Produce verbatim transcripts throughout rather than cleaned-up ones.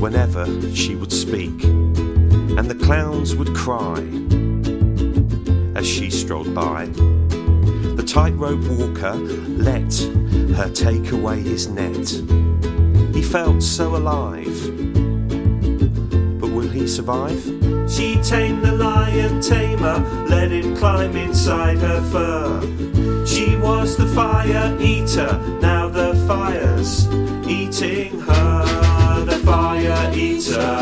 whenever she would speak, and the clowns would cry as she strolled by. The tightrope walker let her take away his net. He felt so alive, but will he survive? She tamed the lion tamer, let him climb inside her fur. She was the fire eater, now the fire's eating her. The fire eater.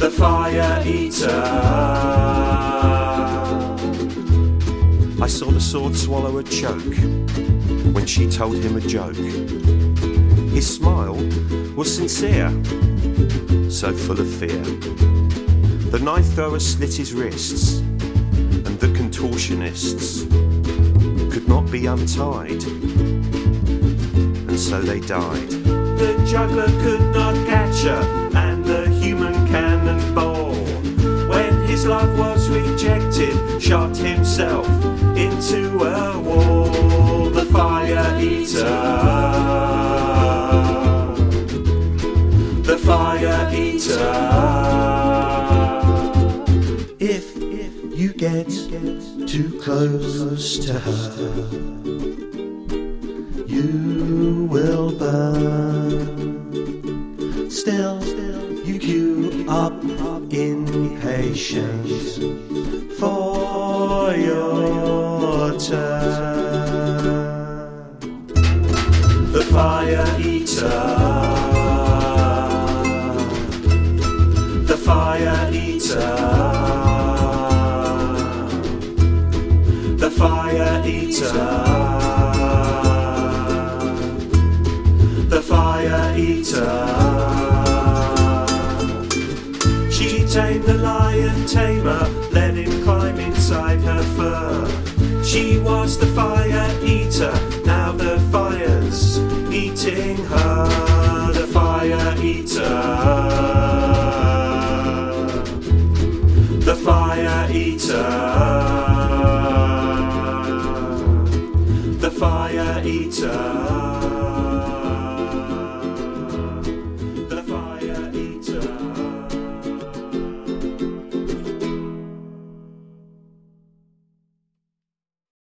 The fire eater. I saw the sword swallower choke when she told him a joke. His smile was sincere, so full of fear. The knife thrower slit his wrists, and the contortionists could not be untied, and so they died. The juggler could not catch her, and the human cannonball, when his love was rejected, shot himself into a wall. The fire eater. The fire eater. If you get too close to her, you will burn. Still, you queue up in patience for your turn. The fire eater. The fire eater. The fire eater. The fire eater. Tamed the lion tamer, let him climb inside her fur. She was the fire eater, now the fire's eating her. The fire eater. The fire eater. The fire eater.